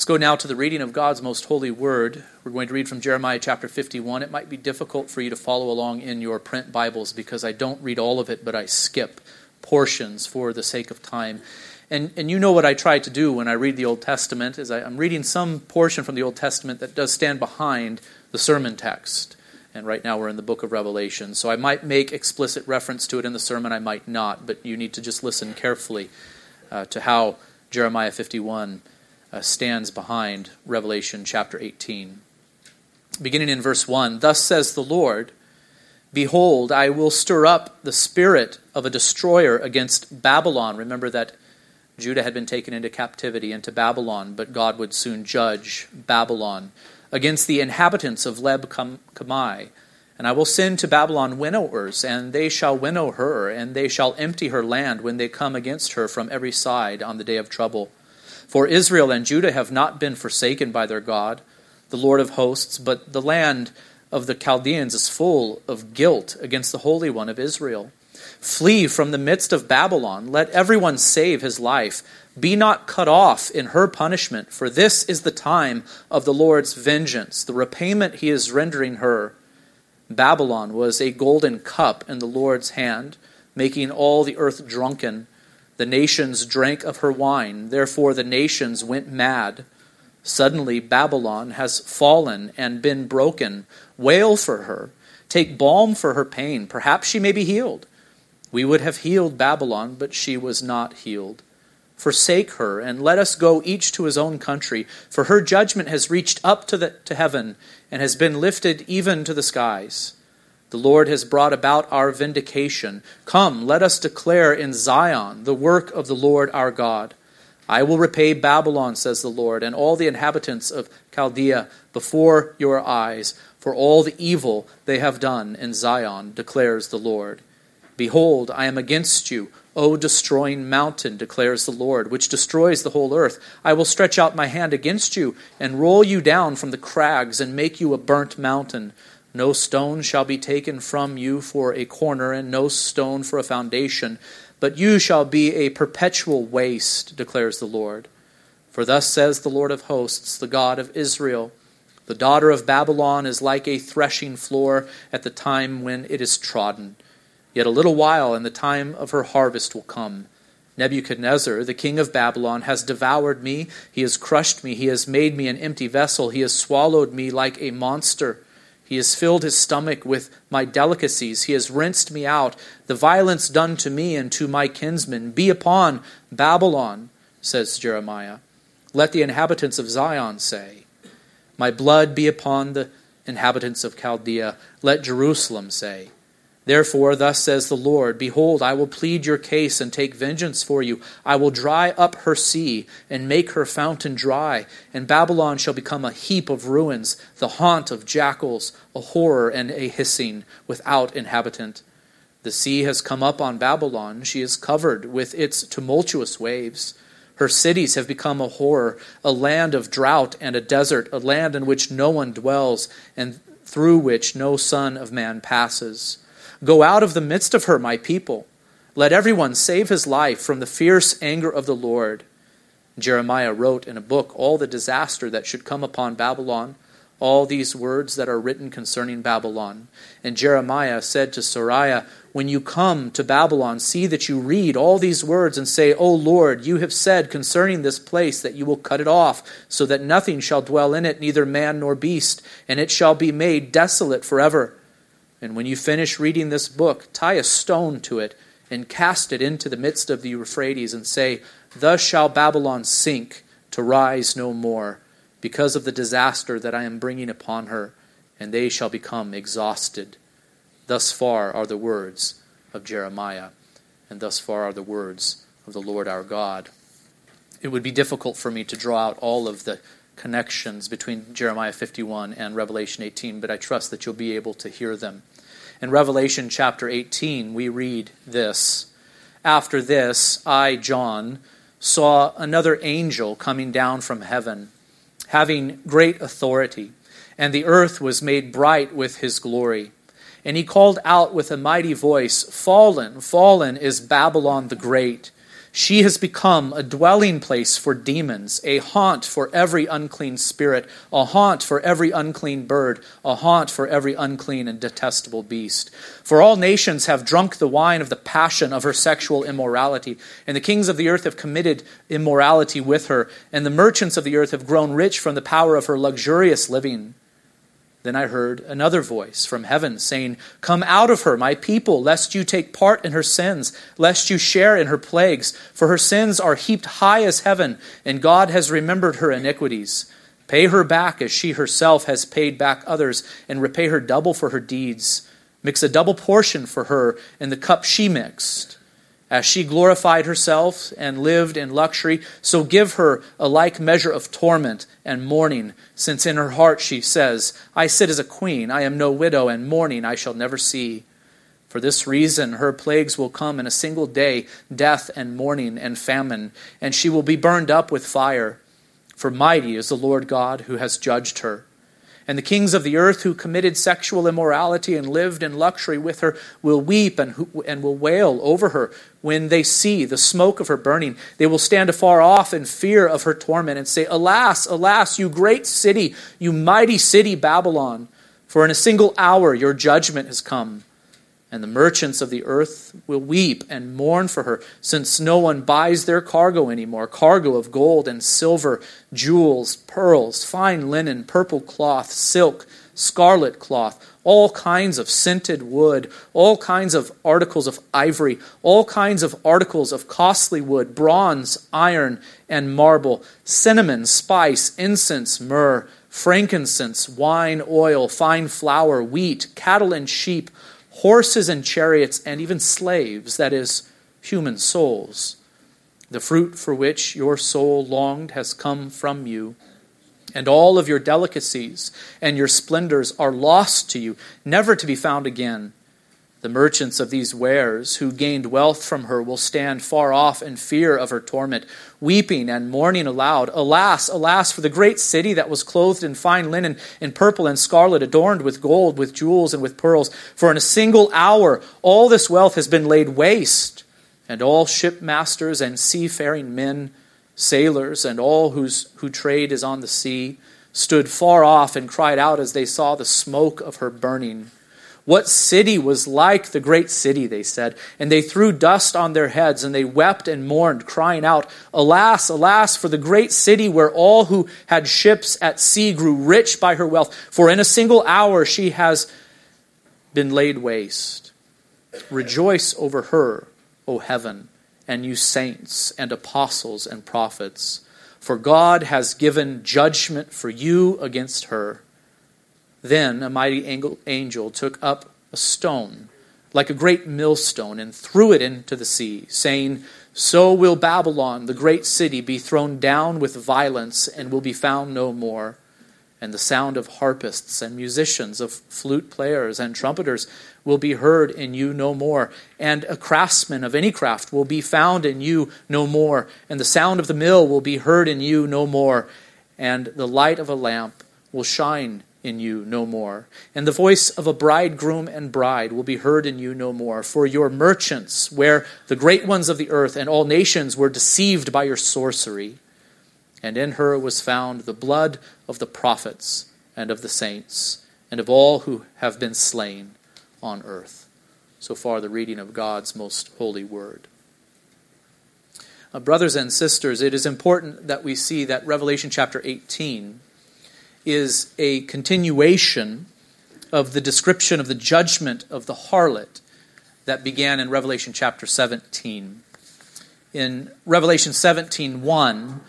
Let's go now to the reading of God's most holy word. We're going to read from Jeremiah chapter 51. It might be difficult for you to follow along in your print Bibles because I don't read all of it, but I skip portions for the sake of time. And you know what I try to do when I read the Old Testament is I'm reading some portion from the Old Testament that does stand behind the sermon text. And right now we're in the book of Revelation. So I might make explicit reference to it in the sermon, I might not, but you need to just listen carefully to how Jeremiah 51 stands behind Revelation chapter 18. Beginning in verse 1, "Thus says the Lord, Behold, I will stir up the spirit of a destroyer against Babylon." Remember that Judah had been taken into captivity into Babylon, but God would soon judge Babylon. "Against the inhabitants of Leb-Kamai. And I will send to Babylon winnowers, and they shall winnow her, and they shall empty her land when they come against her from every side on the day of trouble. For Israel and Judah have not been forsaken by their God, the Lord of hosts, but the land of the Chaldeans is full of guilt against the Holy One of Israel. Flee from the midst of Babylon, let everyone save his life. Be not cut off in her punishment, for this is the time of the Lord's vengeance, the repayment he is rendering her. Babylon was a golden cup in the Lord's hand, making all the earth drunken. The nations drank of her wine, therefore the nations went mad. Suddenly Babylon has fallen and been broken. Wail for her, take balm for her pain, perhaps she may be healed. We would have healed Babylon, but she was not healed. Forsake her, and let us go each to his own country, for her judgment has reached up to heaven and has been lifted even to the skies. The Lord has brought about our vindication. Come, let us declare in Zion the work of the Lord our God. I will repay Babylon, says the Lord, and all the inhabitants of Chaldea before your eyes, for all the evil they have done in Zion, declares the Lord. Behold, I am against you, O destroying mountain, declares the Lord, which destroys the whole earth. I will stretch out my hand against you and roll you down from the crags and make you a burnt mountain. No stone shall be taken from you for a corner, and no stone for a foundation, but you shall be a perpetual waste, declares the Lord. For thus says the Lord of hosts, the God of Israel, the daughter of Babylon is like a threshing floor at the time when it is trodden. Yet a little while, and the time of her harvest will come. Nebuchadnezzar, the king of Babylon, has devoured me, he has crushed me, he has made me an empty vessel, he has swallowed me like a monster. He has filled his stomach with my delicacies. He has rinsed me out. The violence done to me and to my kinsmen be upon Babylon, says Jeremiah. Let the inhabitants of Zion say, My blood be upon the inhabitants of Chaldea. Let Jerusalem say, Therefore, thus says the Lord, Behold, I will plead your case and take vengeance for you. I will dry up her sea and make her fountain dry, and Babylon shall become a heap of ruins, the haunt of jackals, a horror and a hissing, without inhabitant. The sea has come up on Babylon. She is covered with its tumultuous waves. Her cities have become a horror, a land of drought and a desert, a land in which no one dwells and through which no son of man passes. Go out of the midst of her, my people. Let everyone save his life from the fierce anger of the Lord. Jeremiah wrote in a book all the disaster that should come upon Babylon, all these words that are written concerning Babylon. And Jeremiah said to Seraiah, When you come to Babylon, see that you read all these words and say, O Lord, you have said concerning this place that you will cut it off, so that nothing shall dwell in it, neither man nor beast, and it shall be made desolate forever. And when you finish reading this book, tie a stone to it and cast it into the midst of the Euphrates and say, Thus shall Babylon sink to rise no more, because of the disaster that I am bringing upon her, and they shall become exhausted. Thus far are the words of Jeremiah, and thus far are the words of the Lord our God. It would be difficult for me to draw out all of the connections between Jeremiah 51 and Revelation 18, but I trust that you'll be able to hear them. In Revelation chapter 18, we read this. After this, I, John, saw another angel coming down from heaven, having great authority, and the earth was made bright with his glory. And he called out with a mighty voice, Fallen, fallen is Babylon the Great. She has become a dwelling place for demons, a haunt for every unclean spirit, a haunt for every unclean bird, a haunt for every unclean and detestable beast. For all nations have drunk the wine of the passion of her sexual immorality, and the kings of the earth have committed immorality with her, and the merchants of the earth have grown rich from the power of her luxurious living. Then I heard another voice from heaven saying, "Come out of her, my people, lest you take part in her sins, lest you share in her plagues. For her sins are heaped high as heaven, and God has remembered her iniquities. Pay her back as she herself has paid back others, and repay her double for her deeds. Mix a double portion for her in the cup she mixed. As she glorified herself and lived in luxury, so give her a like measure of torment and mourning, since in her heart she says, 'I sit as a queen, I am no widow, and mourning I shall never see.' For this reason her plagues will come in a single day, death and mourning and famine, and she will be burned up with fire. For mighty is the Lord God who has judged her. And the kings of the earth who committed sexual immorality and lived in luxury with her will weep and will wail over her when they see the smoke of her burning. They will stand afar off in fear of her torment and say, 'Alas, alas, you great city, you mighty city Babylon, for in a single hour your judgment has come.' And the merchants of the earth will weep and mourn for her, since no one buys their cargo anymore, cargo of gold and silver, jewels, pearls, fine linen, purple cloth, silk, scarlet cloth, all kinds of scented wood, all kinds of articles of ivory, all kinds of articles of costly wood, bronze, iron, and marble, cinnamon, spice, incense, myrrh, frankincense, wine, oil, fine flour, wheat, cattle and sheep, horses and chariots, and even slaves, that is, human souls. The fruit for which your soul longed has come from you, and all of your delicacies and your splendors are lost to you, never to be found again. The merchants of these wares who gained wealth from her will stand far off in fear of her torment, weeping and mourning aloud, 'Alas, alas, for the great city that was clothed in fine linen, in purple and scarlet, adorned with gold, with jewels, and with pearls. For in a single hour all this wealth has been laid waste, and all shipmasters and seafaring men, sailors, and all whose trade is on the sea, stood far off and cried out as they saw the smoke of her burning. 'What city was like the great city?' they said, and they threw dust on their heads, and they wept and mourned, crying out, 'Alas, alas, for the great city where all who had ships at sea grew rich by her wealth, for in a single hour she has been laid waste.' Rejoice over her, O heaven, and you saints and apostles and prophets, for God has given judgment for you against her." Then a mighty angel took up a stone, like a great millstone, and threw it into the sea, saying, "So will Babylon, the great city, be thrown down with violence and will be found no more." And the sound of harpists and musicians, of flute players and trumpeters will be heard in you no more. And a craftsman of any craft will be found in you no more. And the sound of the mill will be heard in you no more. And the light of a lamp will shine in you no more, and the voice of a bridegroom and bride will be heard in you no more. For your merchants, where the great ones of the earth and all nations were deceived by your sorcery, and in her was found the blood of the prophets and of the saints and of all who have been slain on earth." So far the reading of God's most holy word. Brothers and sisters, it is important that we see that Revelation chapter 18 is a continuation of the description of the judgment of the harlot that began in Revelation chapter 17. In Revelation 17:1,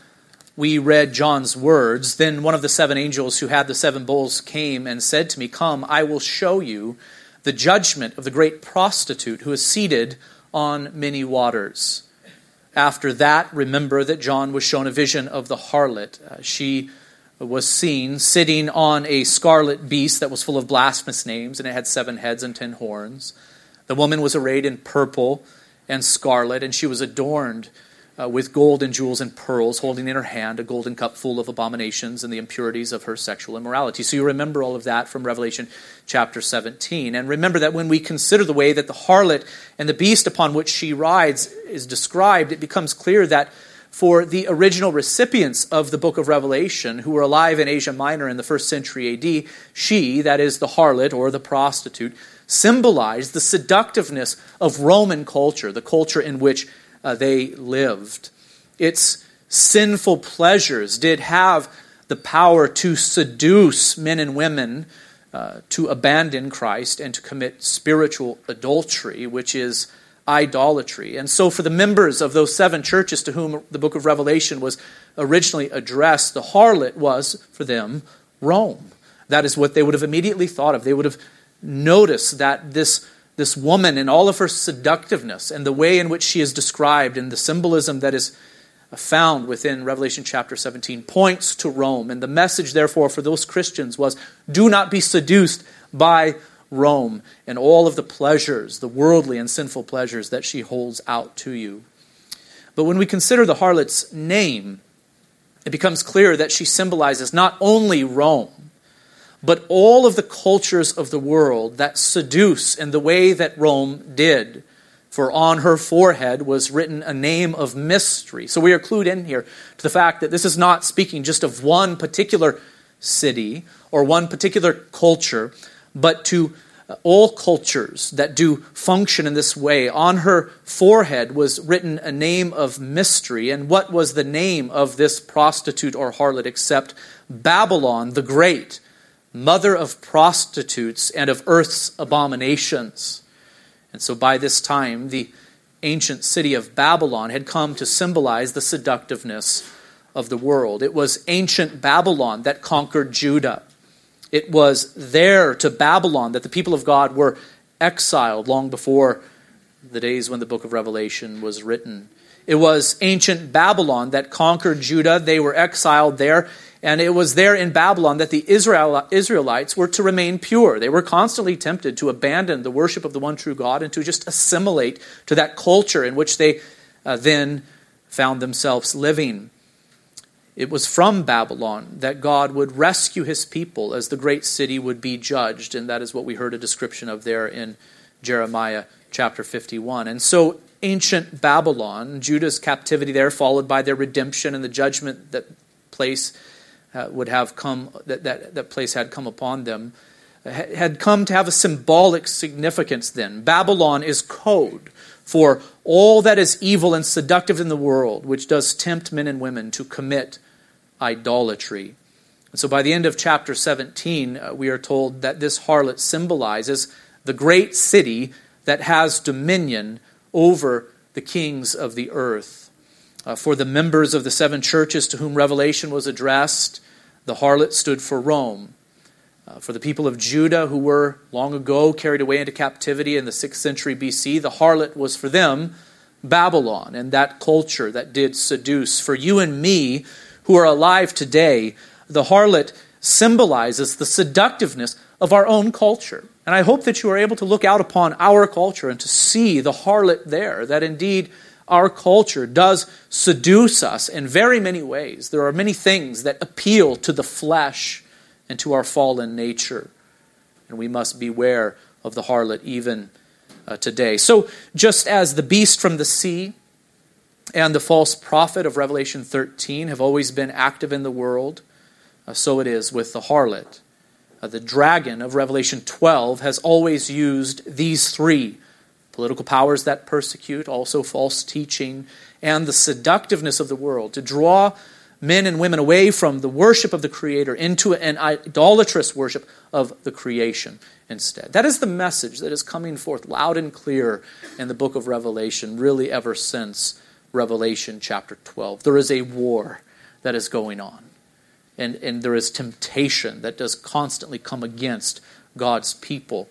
we read John's words, "Then one of the seven angels who had the seven bowls came and said to me, 'Come, I will show you the judgment of the great prostitute who is seated on many waters.' After that, remember that John was shown a vision of the harlot. She was seen sitting on a scarlet beast that was full of blasphemous names, and it had 7 heads and 10 horns. The woman was arrayed in purple and scarlet, and she was adorned with gold and jewels and pearls, holding in her hand a golden cup full of abominations and the impurities of her sexual immorality. So you remember all of that from Revelation chapter 17. And remember that when we consider the way that the harlot and the beast upon which she rides is described, it becomes clear that for the original recipients of the book of Revelation, who were alive in Asia Minor in the 1st century AD, she, that is the harlot or the prostitute, symbolized the seductiveness of Roman culture, the culture in which they lived. Its sinful pleasures did have the power to seduce men and women to abandon Christ and to commit spiritual adultery, which is idolatry. And so for the members of those 7 churches to whom the book of Revelation was originally addressed, the harlot was, for them, Rome. That is what they would have immediately thought of. They would have noticed that this woman and all of her seductiveness and the way in which she is described and the symbolism that is found within Revelation chapter 17 points to Rome. And the message, therefore, for those Christians was, do not be seduced by Rome and all of the pleasures, the worldly and sinful pleasures that she holds out to you. But when we consider the harlot's name, it becomes clear that she symbolizes not only Rome, but all of the cultures of the world that seduce in the way that Rome did. For on her forehead was written a name of mystery. So we are clued in here to the fact that this is not speaking just of one particular city or one particular culture, but to all cultures that do function in this way. On her forehead was written a name of mystery. And what was the name of this prostitute or harlot except Babylon the Great, mother of prostitutes and of earth's abominations? And so by this time, the ancient city of Babylon had come to symbolize the seductiveness of the world. It was ancient Babylon that conquered Judah. It was there, to Babylon, that the people of God were exiled long before the days when the book of Revelation was written. It was ancient Babylon that conquered Judah. They were exiled there. And it was there in Babylon that the Israelites were to remain pure. They were constantly tempted to abandon the worship of the one true God and to just assimilate to that culture in which they then found themselves living. It was from Babylon that God would rescue his people as the great city would be judged. And that is what we heard a description of there in Jeremiah chapter 51. And so ancient Babylon, Judah's captivity there, followed by their redemption and the judgment that place would have come, that place had come upon them, had come to have a symbolic significance then. Babylon is code for all that is evil and seductive in the world, which does tempt men and women to commit idolatry. And so by the end of chapter 17, we are told that this harlot symbolizes the great city that has dominion over the kings of the earth. For the members of the 7 churches to whom Revelation was addressed, the harlot stood for Rome. For the people of Judah who were long ago carried away into captivity in the 6th century BC, the harlot was for them Babylon and that culture that did seduce. For you and me who are alive today, the harlot symbolizes the seductiveness of our own culture. And I hope that you are able to look out upon our culture and to see the harlot there, that indeed our culture does seduce us in very many ways. There are many things that appeal to the flesh and to our fallen nature. And we must beware of the harlot even today. So just as the beast from the sea and the false prophet of Revelation 13 have always been active in the world, so it is with the harlot. The dragon of Revelation 12 has always used these three: political powers that persecute, also false teaching, and the seductiveness of the world to draw men and women away from the worship of the Creator into an idolatrous worship of the creation instead. That is the message that is coming forth loud and clear in the book of Revelation, really ever since Revelation chapter 12. There is a war that is going on, and there is temptation that does constantly come against God's people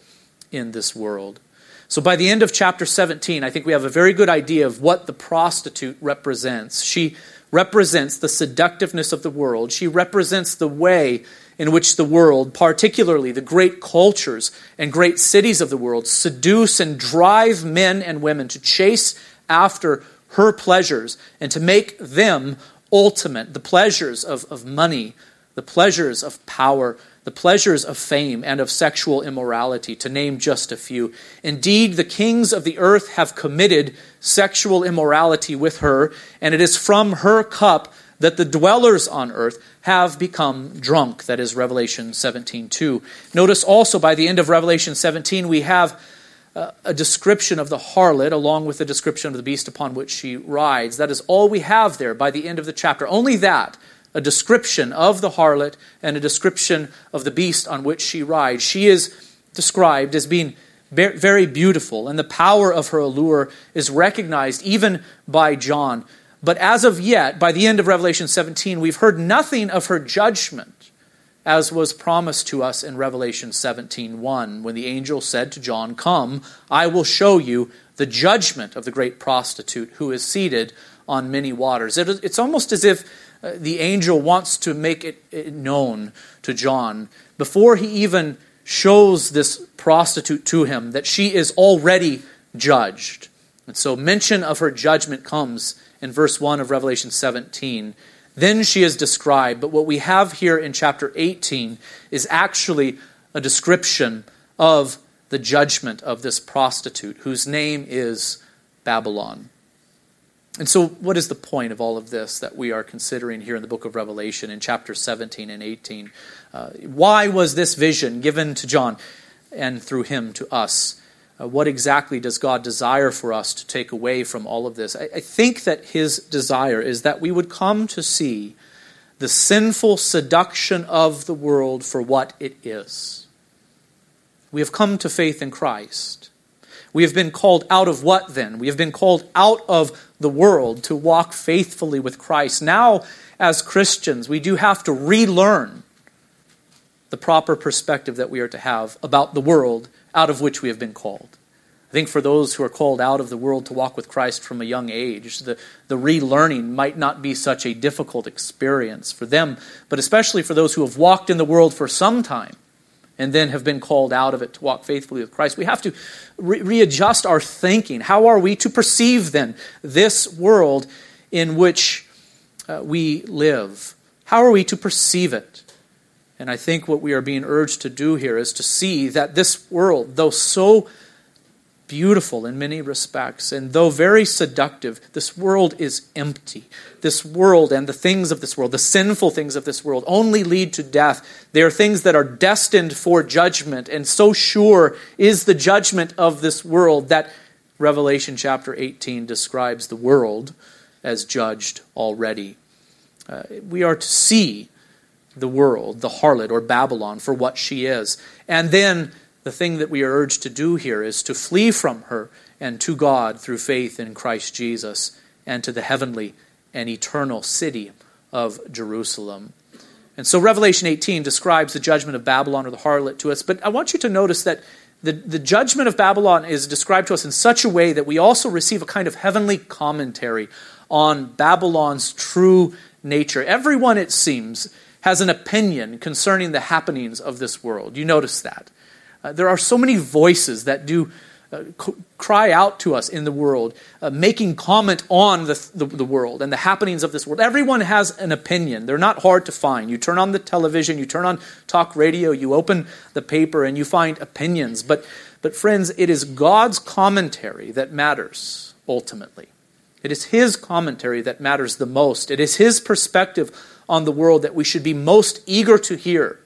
in this world. So by the end of chapter 17, I think we have a very good idea of what the prostitute represents. She represents the seductiveness of the world. She represents the way in which the world, particularly the great cultures and great cities of the world, seduce and drive men and women to chase after her pleasures and to make them ultimate. The pleasures of money, the pleasures of power, the pleasures of fame and of sexual immorality, to name just a few. Indeed, the kings of the earth have committed sexual immorality with her, and it is from her cup that the dwellers on earth have become drunk. That is Revelation 17:2. Notice also by the end of Revelation 17, we have a description of the harlot along with the description of the beast upon which she rides. That is all we have there by the end of the chapter. Only that, a description of the harlot and a description of the beast on which she rides. She is described as being very beautiful, and the power of her allure is recognized even by John. But as of yet, by the end of Revelation 17, we've heard nothing of her judgment, as was promised to us in Revelation 17:1, when the angel said to John, "Come, I will show you the judgment of the great prostitute who is seated on many waters." It's almost as if the angel wants to make it known to John, before he even shows this prostitute to him, that she is already judged. And so mention of her judgment comes in verse 1 of Revelation 17. Then she is described, but what we have here in chapter 18 is actually a description of the judgment of this prostitute, whose name is Babylon. And so what is the point of all of this that we are considering here in the book of Revelation in chapters 17 and 18? Why was this vision given to John and through him to us? What exactly does God desire for us to take away from all of this? I think that his desire is that we would come to see the sinful seduction of the world for what it is. We have come to faith in Christ. We have been called out of what then? We have been called out of the world to walk faithfully with Christ. Now, as Christians, we do have to relearn the proper perspective that we are to have about the world out of which we have been called. I think for those who are called out of the world to walk with Christ from a young age, the relearning might not be such a difficult experience for them, but especially for those who have walked in the world for some time and then have been called out of it to walk faithfully with Christ, we have to readjust our thinking. How are we to perceive then this world in which we live? How are we to perceive it? And I think what we are being urged to do here is to see that this world, though so beautiful in many respects, and though very seductive, this world is empty. This world and the things of this world, the sinful things of this world, only lead to death. They are things that are destined for judgment, and so sure is the judgment of this world that Revelation chapter 18 describes the world as judged already. We are to see the world, the harlot or Babylon, for what she is. And then the thing that we are urged to do here is to flee from her and to God through faith in Christ Jesus and to the heavenly and eternal city of Jerusalem. And so Revelation 18 describes the judgment of Babylon or the harlot to us, but I want you to notice that the judgment of Babylon is described to us in such a way that we also receive a kind of heavenly commentary on Babylon's true nature. Everyone, it seems, has an opinion concerning the happenings of this world. You notice that. There are so many voices that do cry out to us in the world, making comment on the world and the happenings of this world. Everyone has an opinion. They're not hard to find. You turn on the television, you turn on talk radio, you open the paper, and you find opinions. But friends, it is God's commentary that matters ultimately. It is his commentary that matters the most. It is his perspective on the world that we should be most eager to hear.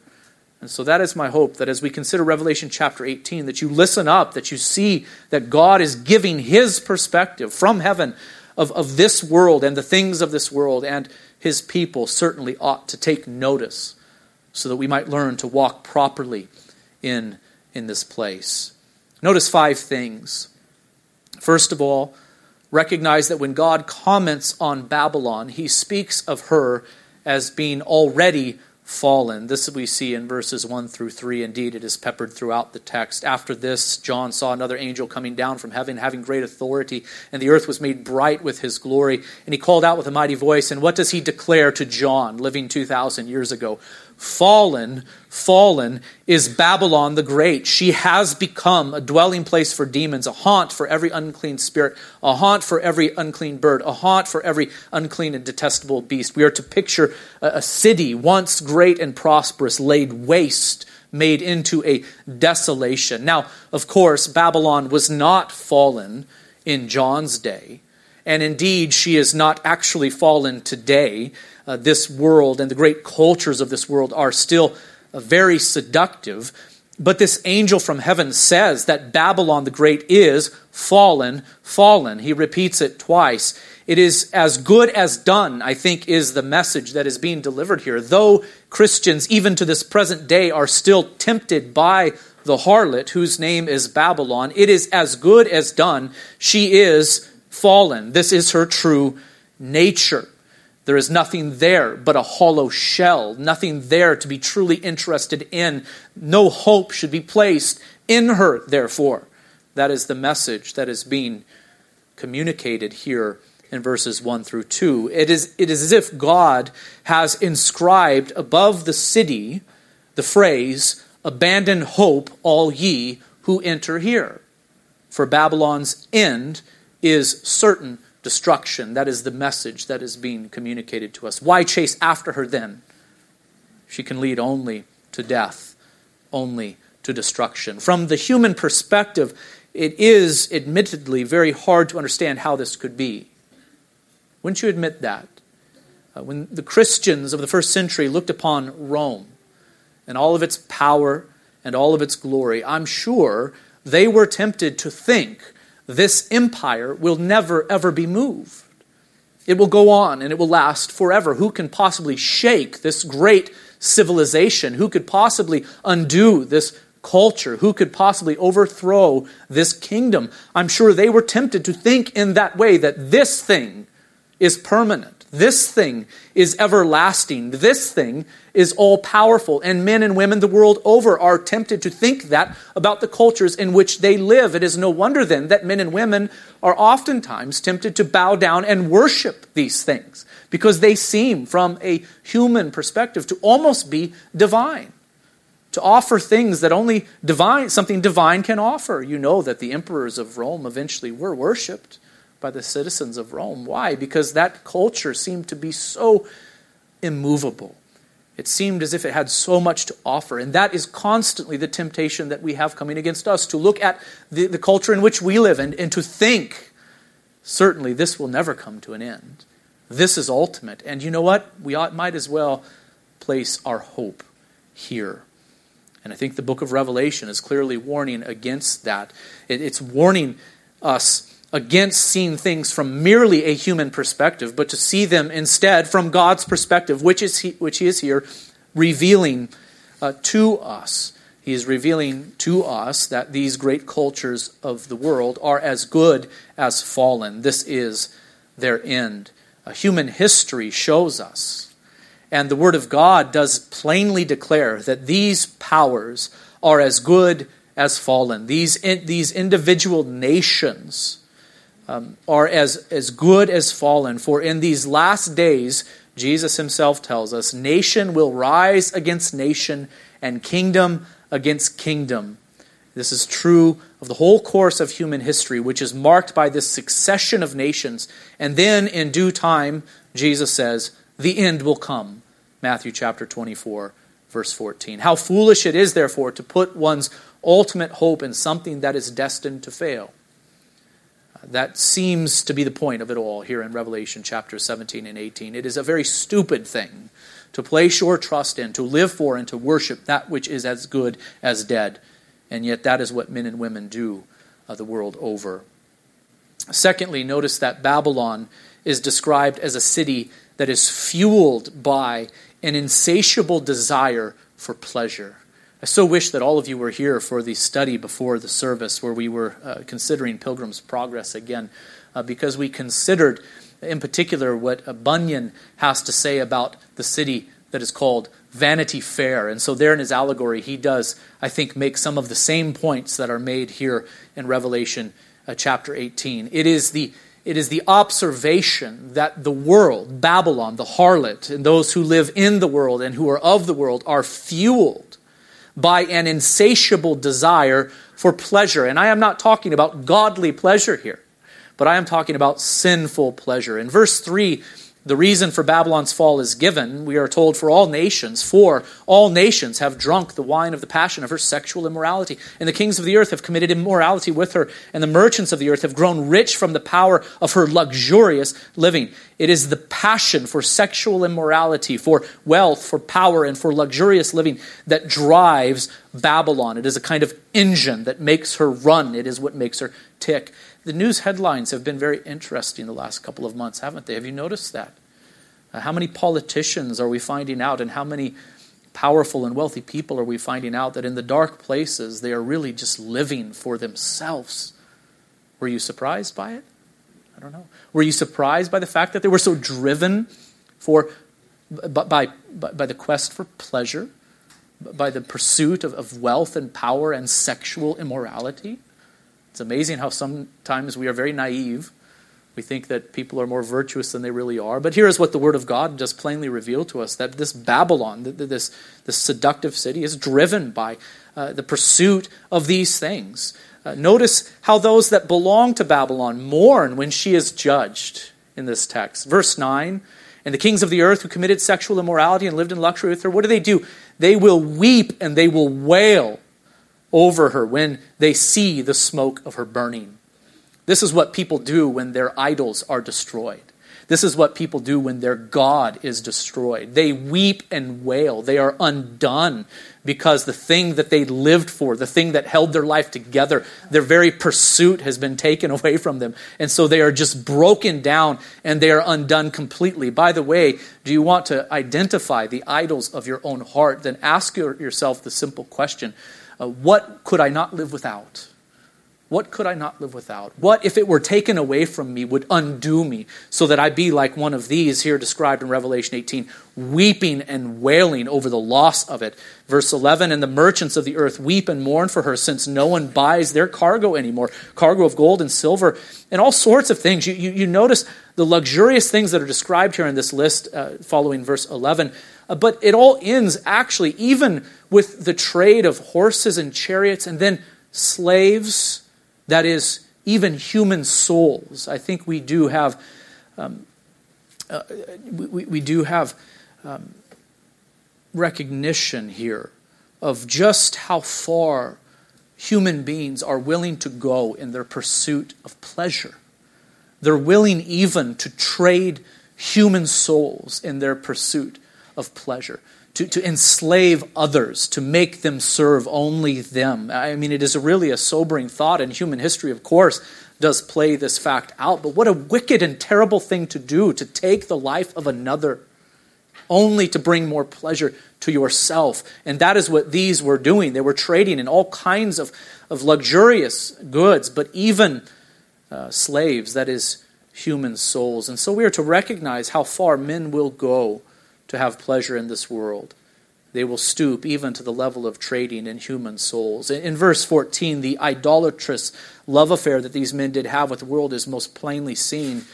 And so that is my hope, that as we consider Revelation chapter 18, that you listen up, that you see that God is giving his perspective from heaven of this world and the things of this world, and his people certainly ought to take notice so that we might learn to walk properly in this place. Notice five things. First of all, recognize that when God comments on Babylon, he speaks of her as being already fallen. This we see in verses 1 through 3. Indeed, it is peppered throughout the text. After this, John saw another angel coming down from heaven, having great authority, and the earth was made bright with his glory. And he called out with a mighty voice, and what does he declare to John, living 2,000 years ago? Fallen, fallen is Babylon the Great. She has become a dwelling place for demons, a haunt for every unclean spirit, a haunt for every unclean bird, a haunt for every unclean and detestable beast. We are to picture a city once great and prosperous, laid waste, made into a desolation. Now, of course, Babylon was not fallen in John's day. And indeed, she is not actually fallen today. This world and the great cultures of this world are still very seductive. But this angel from heaven says that Babylon the Great is fallen, fallen. He repeats it twice. It is as good as done, I think, is the message that is being delivered here. Though Christians, even to this present day, are still tempted by the harlot, whose name is Babylon, it is as good as done. She is fallen. This is her true nature. There is nothing there but a hollow shell, nothing there to be truly interested in. No hope should be placed in her, therefore. That is the message that is being communicated here in verses 1 through 2. It is as if God has inscribed above the city the phrase, "Abandon hope, all ye who enter here." For Babylon's end is certain destruction. That is the message that is being communicated to us. Why chase after her then? She can lead only to death, only to destruction. From the human perspective, it is admittedly very hard to understand how this could be. Wouldn't you admit that? When the Christians of the first century looked upon Rome and all of its power and all of its glory, I'm sure they were tempted to think, this empire will never, ever be moved. It will go on and it will last forever. Who can possibly shake this great civilization? Who could possibly undo this culture? Who could possibly overthrow this kingdom? I'm sure they were tempted to think in that way, that this thing is permanent. This thing is everlasting. This thing is all-powerful. And men and women the world over are tempted to think that about the cultures in which they live. It is no wonder then that men and women are oftentimes tempted to bow down and worship these things, because they seem, from a human perspective, to almost be divine, to offer things that only divine, something divine can offer. You know that the emperors of Rome eventually were worshipped by the citizens of Rome. Why? Because that culture seemed to be so immovable. It seemed as if it had so much to offer. And that is constantly the temptation that we have coming against us, to look at the culture in which we live and to think, certainly this will never come to an end. This is ultimate. And you know what? We might as well place our hope here. And I think the book of Revelation is clearly warning against that. It's warning us against seeing things from merely a human perspective, but to see them instead from God's perspective, which he is here revealing to us. He is revealing to us that these great cultures of the world are as good as fallen. This is their end. Human history shows us, and the Word of God does plainly declare that these powers are as good as fallen. These individual nations are as good as fallen. For in these last days, Jesus himself tells us, nation will rise against nation and kingdom against kingdom. This is true of the whole course of human history, which is marked by this succession of nations. And then in due time, Jesus says, the end will come. Matthew chapter 24, verse 14. How foolish it is, therefore, to put one's ultimate hope in something that is destined to fail. That seems to be the point of it all here in Revelation chapter 17 and 18. It is a very stupid thing to place your trust in, to live for, and to worship that which is as good as dead. And yet that is what men and women do the world over. Secondly, notice that Babylon is described as a city that is fueled by an insatiable desire for pleasure. I so wish that all of you were here for the study before the service where we were considering Pilgrim's Progress again, because we considered in particular what Bunyan has to say about the city that is called Vanity Fair. And so there in his allegory, he does, I think, make some of the same points that are made here in Revelation chapter 18. It is the observation that the world, Babylon, the harlot, and those who live in the world and who are of the world are fueled by an insatiable desire for pleasure. And I am not talking about godly pleasure here, but I am talking about sinful pleasure. In verse 3, the reason for Babylon's fall is given. We are told, for all nations have drunk the wine of the passion of her sexual immorality. And the kings of the earth have committed immorality with her, and the merchants of the earth have grown rich from the power of her luxurious living. It is the passion for sexual immorality, for wealth, for power, and for luxurious living that drives Babylon. It is a kind of engine that makes her run. It is what makes her tick. The news headlines have been very interesting the last couple of months, haven't they? Have you noticed that? How many politicians are we finding out, and how many powerful and wealthy people are we finding out that in the dark places they are really just living for themselves? Were you surprised by it? I don't know. Were you surprised by the fact that they were so driven by the quest for pleasure, by the pursuit of wealth and power and sexual immorality? It's amazing how sometimes we are very naive. We think that people are more virtuous than they really are. But here is what the Word of God does plainly reveal to us, that this Babylon, this seductive city, is driven by the pursuit of these things. Notice how those that belong to Babylon mourn when she is judged in this text. Verse 9, and the kings of the earth who committed sexual immorality and lived in luxury with her, what do? They will weep and they will wail over her when they see the smoke of her burning. This is what people do when their idols are destroyed. This is what people do when their God is destroyed. They weep and wail. They are undone because the thing that they lived for, the thing that held their life together, their very pursuit has been taken away from them. And so they are just broken down and they are undone completely. By the way, do you want to identify the idols of your own heart? Then ask yourself the simple question, what could I not live without? What could I not live without? What, if it were taken away from me, would undo me so that I be like one of these here described in Revelation 18, weeping and wailing over the loss of it? Verse 11, and the merchants of the earth weep and mourn for her, since no one buys their cargo anymore, cargo of gold and silver and all sorts of things. You notice the luxurious things that are described here in this list following verse 11. But it all ends actually even with the trade of horses and chariots and then slaves, that is, even human souls. I think we do have recognition here of just how far human beings are willing to go in their pursuit of pleasure. They're willing even to trade human souls in their pursuit of pleasure, to enslave others, to make them serve only them. I mean, it is really a sobering thought, and human history, of course, does play this fact out. But what a wicked and terrible thing to do, to take the life of another only to bring more pleasure to yourself. And that is what these were doing. They were trading in all kinds of luxurious goods, but even slaves, that is, human souls. And so we are to recognize how far men will go to have pleasure in this world. They will stoop even to the level of trading in human souls. In verse 14, the idolatrous love affair that these men did have with the world is most plainly seen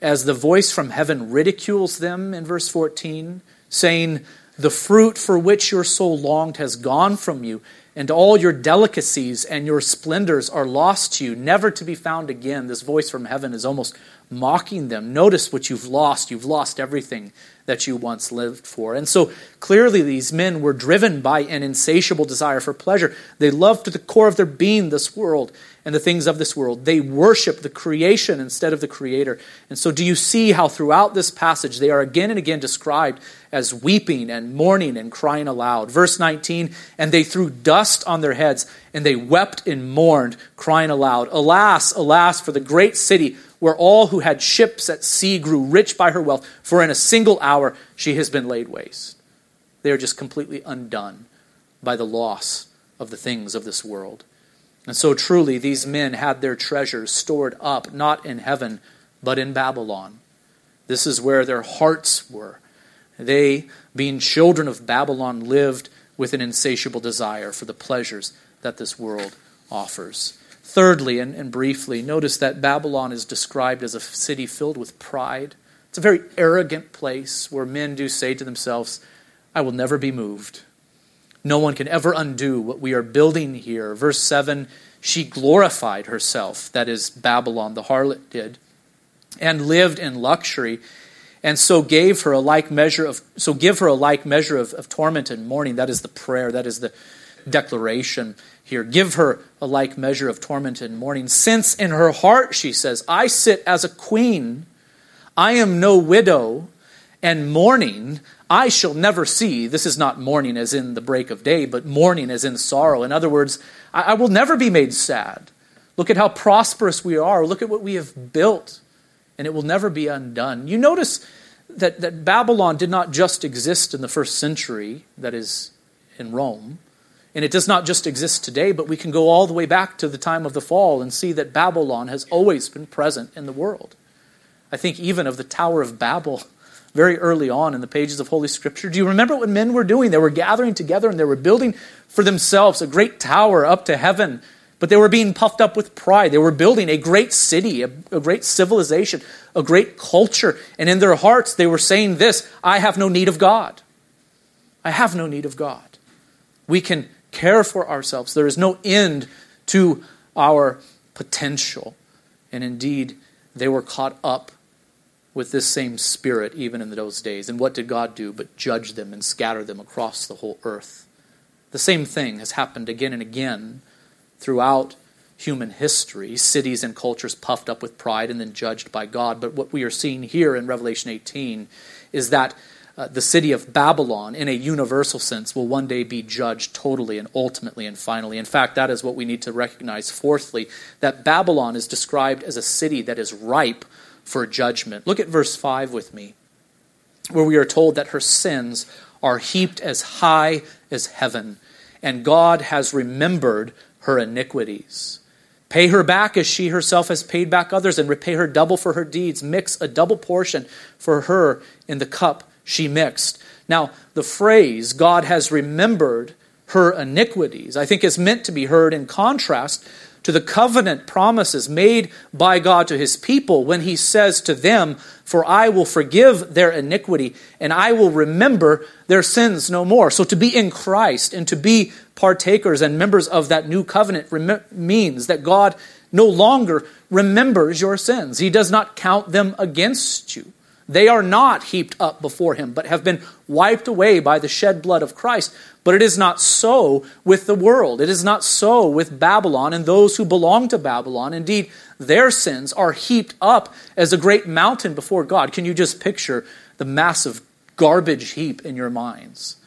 as the voice from heaven ridicules them in verse 14, saying, the fruit for which your soul longed has gone from you, and all your delicacies and your splendors are lost to you, never to be found again. This voice from heaven is almost mocking them. Notice what you've lost. You've lost everything that you once lived for. And so clearly these men were driven by an insatiable desire for pleasure. They loved to the core of their being this world and the things of this world. They worship the creation instead of the Creator. And so do you see how throughout this passage they are again and again described as weeping and mourning and crying aloud? Verse 19, and they threw dust on their heads and they wept and mourned, crying aloud, alas, alas, for the great city, where all who had ships at sea grew rich by her wealth, for in a single hour she has been laid waste. They are just completely undone by the loss of the things of this world. And so truly these men had their treasures stored up, not in heaven, but in Babylon. This is where their hearts were. They, being children of Babylon, lived with an insatiable desire for the pleasures that this world offers. Thirdly, and briefly, notice that Babylon is described as a city filled with pride. It's a very arrogant place where men do say to themselves, I will never be moved. No one can ever undo what we are building here. Verse 7, she glorified herself, that is Babylon the harlot did, and lived in luxury, and so give her a like measure of torment and mourning. That is the prayer, that is the declaration here. Give her a like measure of torment and mourning, since in her heart she says, I sit as a queen, I am no widow, and mourning I shall never see. This is not mourning as in the break of day, but mourning as in sorrow. In other words, I will never be made sad. Look at how prosperous we are. Look at what we have built, and it will never be undone. You notice that Babylon did not just exist in the first century, that is in Rome, and it does not just exist today, but we can go all the way back to the time of the fall and see that Babylon has always been present in the world. I think even of the Tower of Babel, very early on in the pages of Holy Scripture. Do you remember what men were doing? They were gathering together and they were building for themselves a great tower up to heaven, but they were being puffed up with pride. They were building a great city, a great civilization, a great culture, and in their hearts they were saying this, I have no need of God. I have no need of God. We can care for ourselves. There is no end to our potential. And indeed, they were caught up with this same spirit even in those days. And what did God do but judge them and scatter them across the whole earth? The same thing has happened again and again throughout human history. Cities and cultures puffed up with pride and then judged by God. But what we are seeing here in Revelation 18 is that the city of Babylon, in a universal sense, will one day be judged totally and ultimately and finally. In fact, that is what we need to recognize. Fourthly, that Babylon is described as a city that is ripe for judgment. Look at verse 5 with me, where we are told that her sins are heaped as high as heaven, and God has remembered her iniquities. Pay her back as she herself has paid back others, and repay her double for her deeds. Mix a double portion for her in the cup she mixed. Now, the phrase, God has remembered her iniquities, I think is meant to be heard in contrast to the covenant promises made by God to his people when he says to them, for I will forgive their iniquity and I will remember their sins no more. So to be in Christ and to be partakers and members of that new covenant means that God no longer remembers your sins. He does not count them against you. They are not heaped up before him, but have been wiped away by the shed blood of Christ. But it is not so with the world. It is not so with Babylon and those who belong to Babylon. Indeed, their sins are heaped up as a great mountain before God. Can you just picture the massive garbage heap in your minds?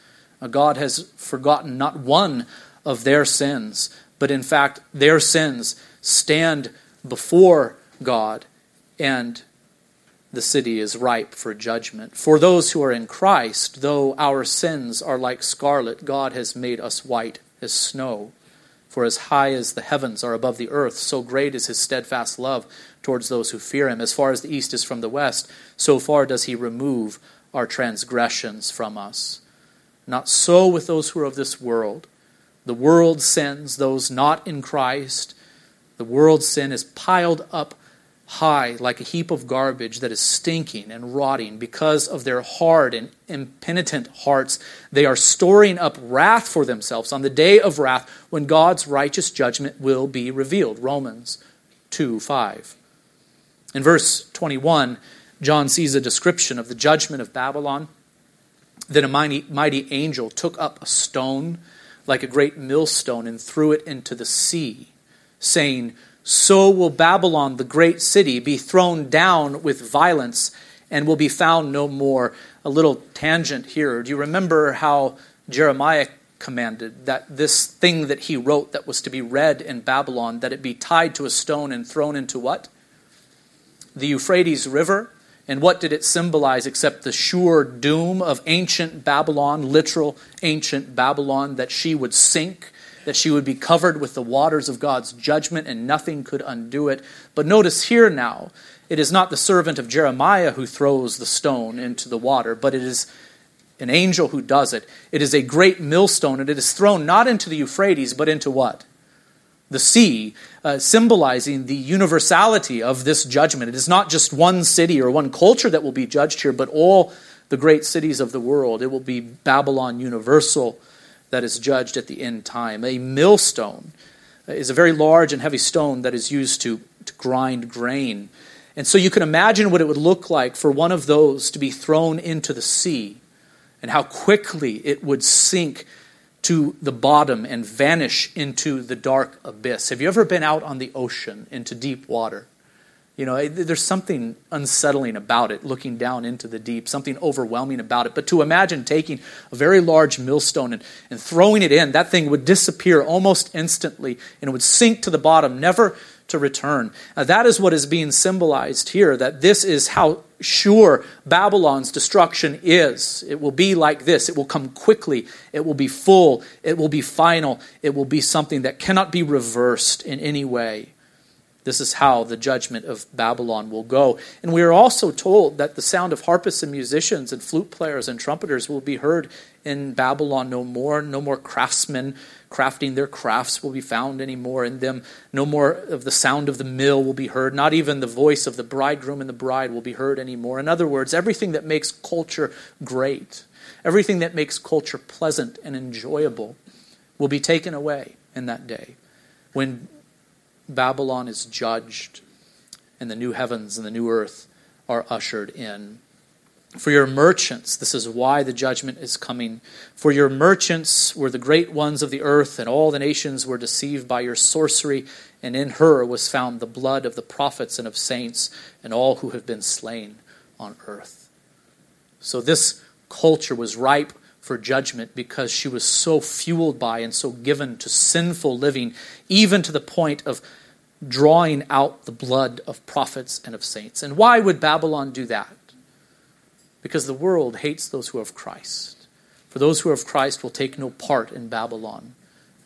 God has forgotten not one of their sins, but in fact, their sins stand before God, and the city is ripe for judgment. For those who are in Christ, though our sins are like scarlet, God has made us white as snow. For as high as the heavens are above the earth, so great is his steadfast love towards those who fear him. As far as the east is from the west, so far does he remove our transgressions from us. Not so with those who are of this world. The world sins, those not in Christ. The world's sin is piled up high, like a heap of garbage that is stinking and rotting. Because of their hard and impenitent hearts, they are storing up wrath for themselves on the day of wrath when God's righteous judgment will be revealed. Romans 2:5. In verse 21, John sees a description of the judgment of Babylon. Then a mighty angel took up a stone like a great millstone and threw it into the sea, saying, so will Babylon, the great city, be thrown down with violence and will be found no more. A little tangent here. Do you remember how Jeremiah commanded that this thing that he wrote that was to be read in Babylon, that it be tied to a stone and thrown into what? The Euphrates River. And what did it symbolize except the sure doom of ancient Babylon, literal ancient Babylon, that she would sink, that she would be covered with the waters of God's judgment and nothing could undo it. But notice here now, it is not the servant of Jeremiah who throws the stone into the water, but it is an angel who does it. It is a great millstone, and it is thrown not into the Euphrates, but into what? The sea, symbolizing the universality of this judgment. It is not just one city or one culture that will be judged here, but all the great cities of the world. It will be Babylon universal that is judged at the end time. A millstone is a very large and heavy stone that is used to grind grain. And so you can imagine what it would look like for one of those to be thrown into the sea, and how quickly it would sink to the bottom and vanish into the dark abyss. Have you ever been out on the ocean into deep water? You know, there's something unsettling about it, looking down into the deep, something overwhelming about it. But to imagine taking a very large millstone and throwing it in, that thing would disappear almost instantly, and it would sink to the bottom, never to return. Now, that is what is being symbolized here, that this is how sure Babylon's destruction is. It will be like this. It will come quickly. It will be full. It will be final. It will be something that cannot be reversed in any way. This is how the judgment of Babylon will go. And we are also told that the sound of harpists and musicians and flute players and trumpeters will be heard in Babylon no more. No more craftsmen crafting their crafts will be found anymore in them. No more of the sound of the mill will be heard. Not even the voice of the bridegroom and the bride will be heard anymore. In other words, everything that makes culture great, everything that makes culture pleasant and enjoyable will be taken away in that day when Babylon is judged, and the new heavens and the new earth are ushered in. For your merchants, this is why the judgment is coming. For your merchants were the great ones of the earth, and all the nations were deceived by your sorcery, and in her was found the blood of the prophets and of saints, and all who have been slain on earth. So this culture was ripe for judgment because she was so fueled by and so given to sinful living, even to the point of drawing out the blood of prophets and of saints. And why would Babylon do that? Because the world hates those who are of Christ. For those who are of Christ will take no part in Babylon.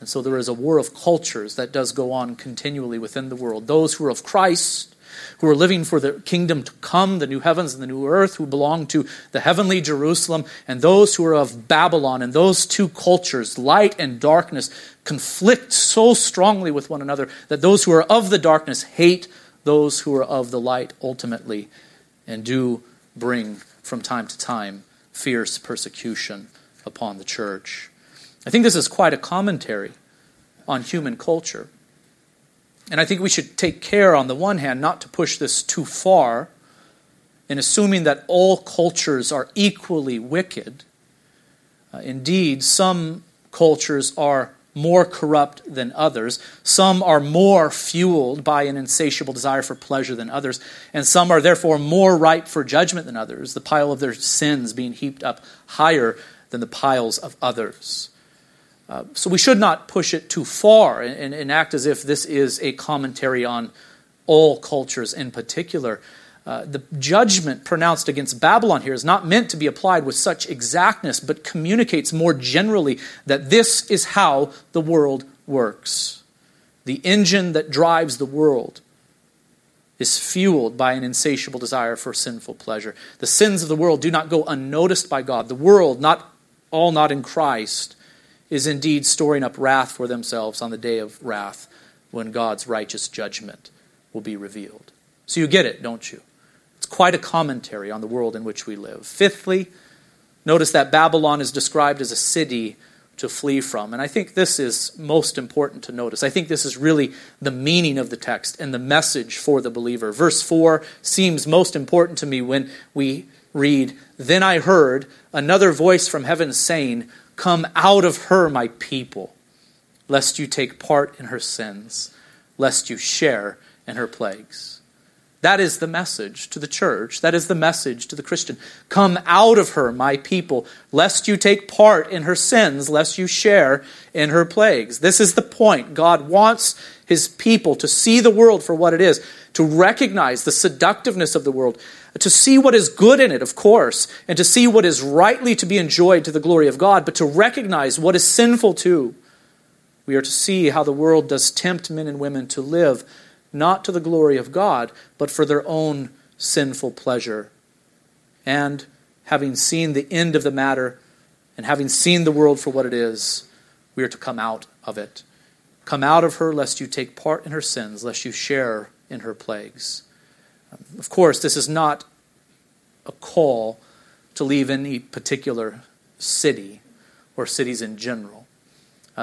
And so there is a war of cultures that does go on continually within the world. Those who are of Christ, who are living for the kingdom to come, the new heavens and the new earth, who belong to the heavenly Jerusalem, and those who are of Babylon, and those two cultures, light and darkness, conflict so strongly with one another that those who are of the darkness hate those who are of the light ultimately, and do bring from time to time fierce persecution upon the church. I think this is quite a commentary on human culture. And I think we should take care, on the one hand, not to push this too far in assuming that all cultures are equally wicked. Indeed, some cultures are more corrupt than others. Some are more fueled by an insatiable desire for pleasure than others. And some are therefore more ripe for judgment than others, the pile of their sins being heaped up higher than the piles of others. So we should not push it too far and act as if this is a commentary on all cultures in particular. The judgment pronounced against Babylon here is not meant to be applied with such exactness, but communicates more generally that this is how the world works. The engine that drives the world is fueled by an insatiable desire for sinful pleasure. The sins of the world do not go unnoticed by God. The world, not in Christ, is indeed storing up wrath for themselves on the day of wrath when God's righteous judgment will be revealed. So you get it, don't you? It's quite a commentary on the world in which we live. Fifthly, notice that Babylon is described as a city to flee from. And I think this is most important to notice. I think this is really the meaning of the text and the message for the believer. Verse 4 seems most important to me when we read, "Then I heard another voice from heaven saying, 'Come out of her, my people, lest you take part in her sins, lest you share in her plagues.'" That is the message to the church. That is the message to the Christian. Come out of her, my people, lest you take part in her sins, lest you share in her plagues. This is the point. God wants his people to see the world for what it is, to recognize the seductiveness of the world, to see what is good in it, of course, and to see what is rightly to be enjoyed to the glory of God, but to recognize what is sinful too. We are to see how the world does tempt men and women to live, not to the glory of God, but for their own sinful pleasure. And having seen the end of the matter and having seen the world for what it is, we are to come out of it. Come out of her, lest you take part in her sins, lest you share in her plagues. Of course, this is not a call to leave any particular city or cities in general.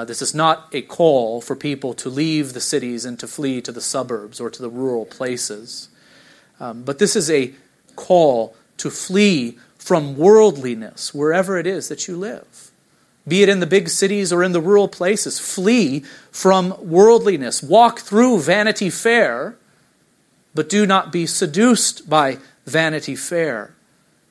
This is not a call for people to leave the cities and to flee to the suburbs or to the rural places. But this is a call to flee from worldliness wherever it is that you live. Be it in the big cities or in the rural places, flee from worldliness. Walk through Vanity Fair, but do not be seduced by Vanity Fair.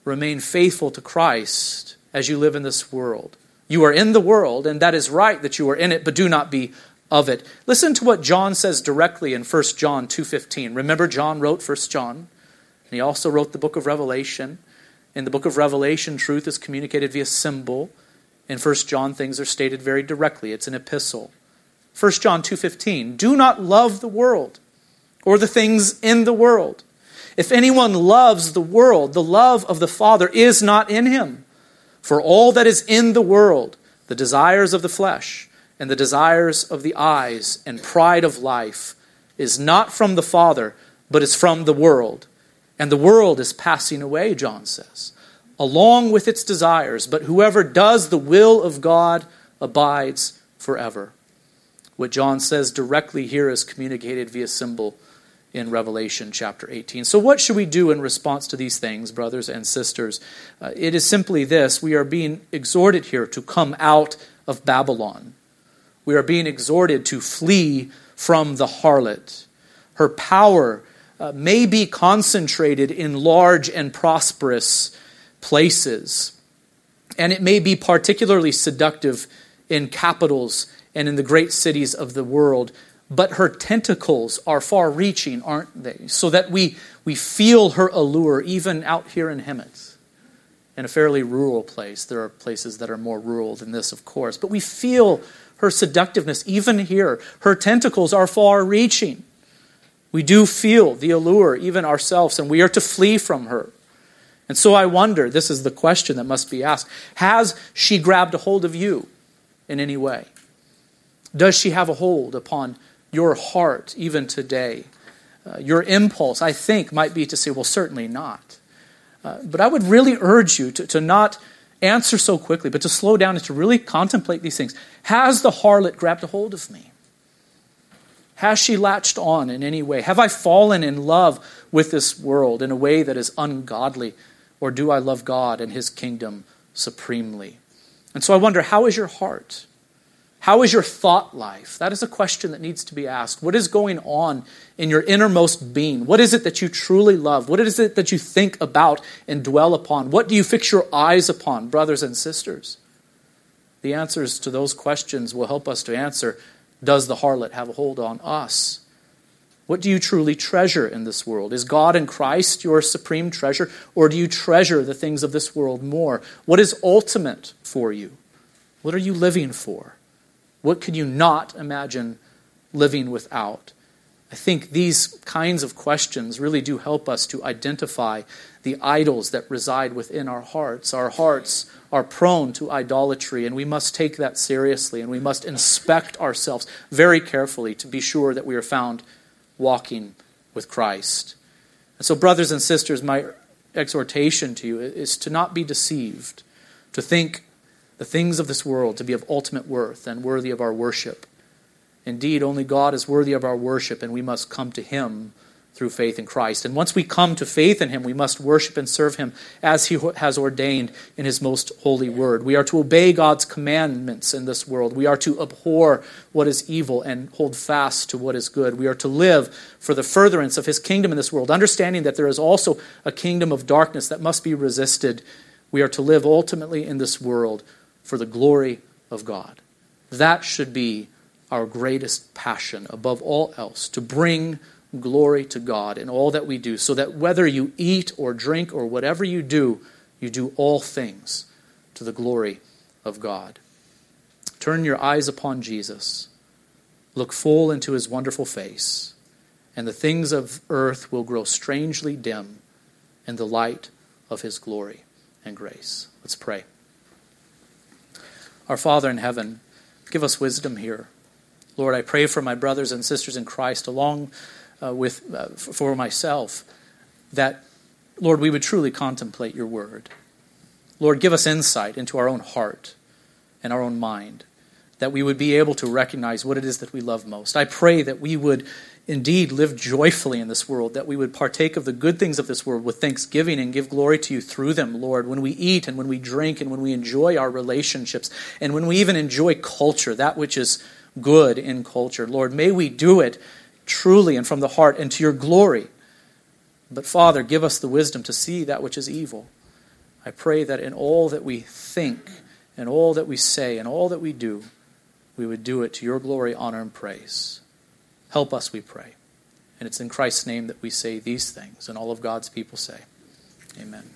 Remain faithful to Christ as you live in this world. You are in the world, and that is right that you are in it, but do not be of it. Listen to what John says directly in 1 John 2:15. Remember, John wrote 1 John, and he also wrote the book of Revelation. In the book of Revelation, truth is communicated via symbol. In 1 John, things are stated very directly. It's an epistle. 1 John 2:15, do not love the world or the things in the world. If anyone loves the world, the love of the Father is not in him. For all that is in the world, the desires of the flesh and the desires of the eyes and pride of life is not from the Father, but is from the world. And the world is passing away, John says, along with its desires, but whoever does the will of God abides forever. What John says directly here is communicated via symbol in Revelation chapter 18. So what should we do in response to these things, brothers and sisters? It is simply this. We are being exhorted here to come out of Babylon. We are being exhorted to flee from the harlot. Her power may be concentrated in large and prosperous places. And it may be particularly seductive in capitals and in the great cities of the world. But her tentacles are far-reaching, aren't they? So that we feel her allure even out here in Hemet, in a fairly rural place. There are places that are more rural than this, of course. But we feel her seductiveness even here. Her tentacles are far-reaching. We do feel the allure, even ourselves, and we are to flee from her. And so I wonder, this is the question that must be asked, has she grabbed a hold of you in any way? Does she have a hold upon your heart even today? Your impulse, I think, might be to say, well, certainly not. But I would really urge you to not answer so quickly, but to slow down and to really contemplate these things. Has the harlot grabbed a hold of me? Has she latched on in any way? Have I fallen in love with this world in a way that is ungodly? Or do I love God and His kingdom supremely? And so I wonder, how is your heart? How is your thought life? That is a question that needs to be asked. What is going on in your innermost being? What is it that you truly love? What is it that you think about and dwell upon? What do you fix your eyes upon, brothers and sisters? The answers to those questions will help us to answer, does the harlot have a hold on us? What do you truly treasure in this world? Is God and Christ your supreme treasure, or do you treasure the things of this world more? What is ultimate for you? What are you living for? What could you not imagine living without? I think these kinds of questions really do help us to identify the idols that reside within our hearts. Our hearts are prone to idolatry, and we must take that seriously, and we must inspect ourselves very carefully to be sure that we are found walking with Christ. And so, brothers and sisters, my exhortation to you is to not be deceived, to think the things of this world to be of ultimate worth and worthy of our worship. Indeed, only God is worthy of our worship, and we must come to Him through faith in Christ. And once we come to faith in Him, we must worship and serve Him as He has ordained in His most holy word. We are to obey God's commandments in this world. We are to abhor what is evil and hold fast to what is good. We are to live for the furtherance of His kingdom in this world, understanding that there is also a kingdom of darkness that must be resisted. We are to live ultimately in this world for the glory of God. That should be our greatest passion above all else, to bring glory to God in all that we do, so that whether you eat or drink or whatever you do all things to the glory of God. Turn your eyes upon Jesus. Look full into His wonderful face, and the things of earth will grow strangely dim in the light of His glory. and grace. Let's pray. Our Father in heaven, give us wisdom here. Lord, I pray for my brothers and sisters in Christ, along with for myself, that, Lord, we would truly contemplate your word. Lord, give us insight into our own heart and our own mind, that we would be able to recognize what it is that we love most. I pray that we would indeed live joyfully in this world, that we would partake of the good things of this world with thanksgiving and give glory to you through them, Lord, when we eat and when we drink and when we enjoy our relationships and when we even enjoy culture, that which is good in culture. Lord, may we do it truly and from the heart and to your glory. But Father, give us the wisdom to see that which is evil. I pray that in all that we think and all that we say and all that we do, we would do it to your glory, honor, and praise. Help us, we pray. And it's in Christ's name that we say these things. And all of God's people say, amen.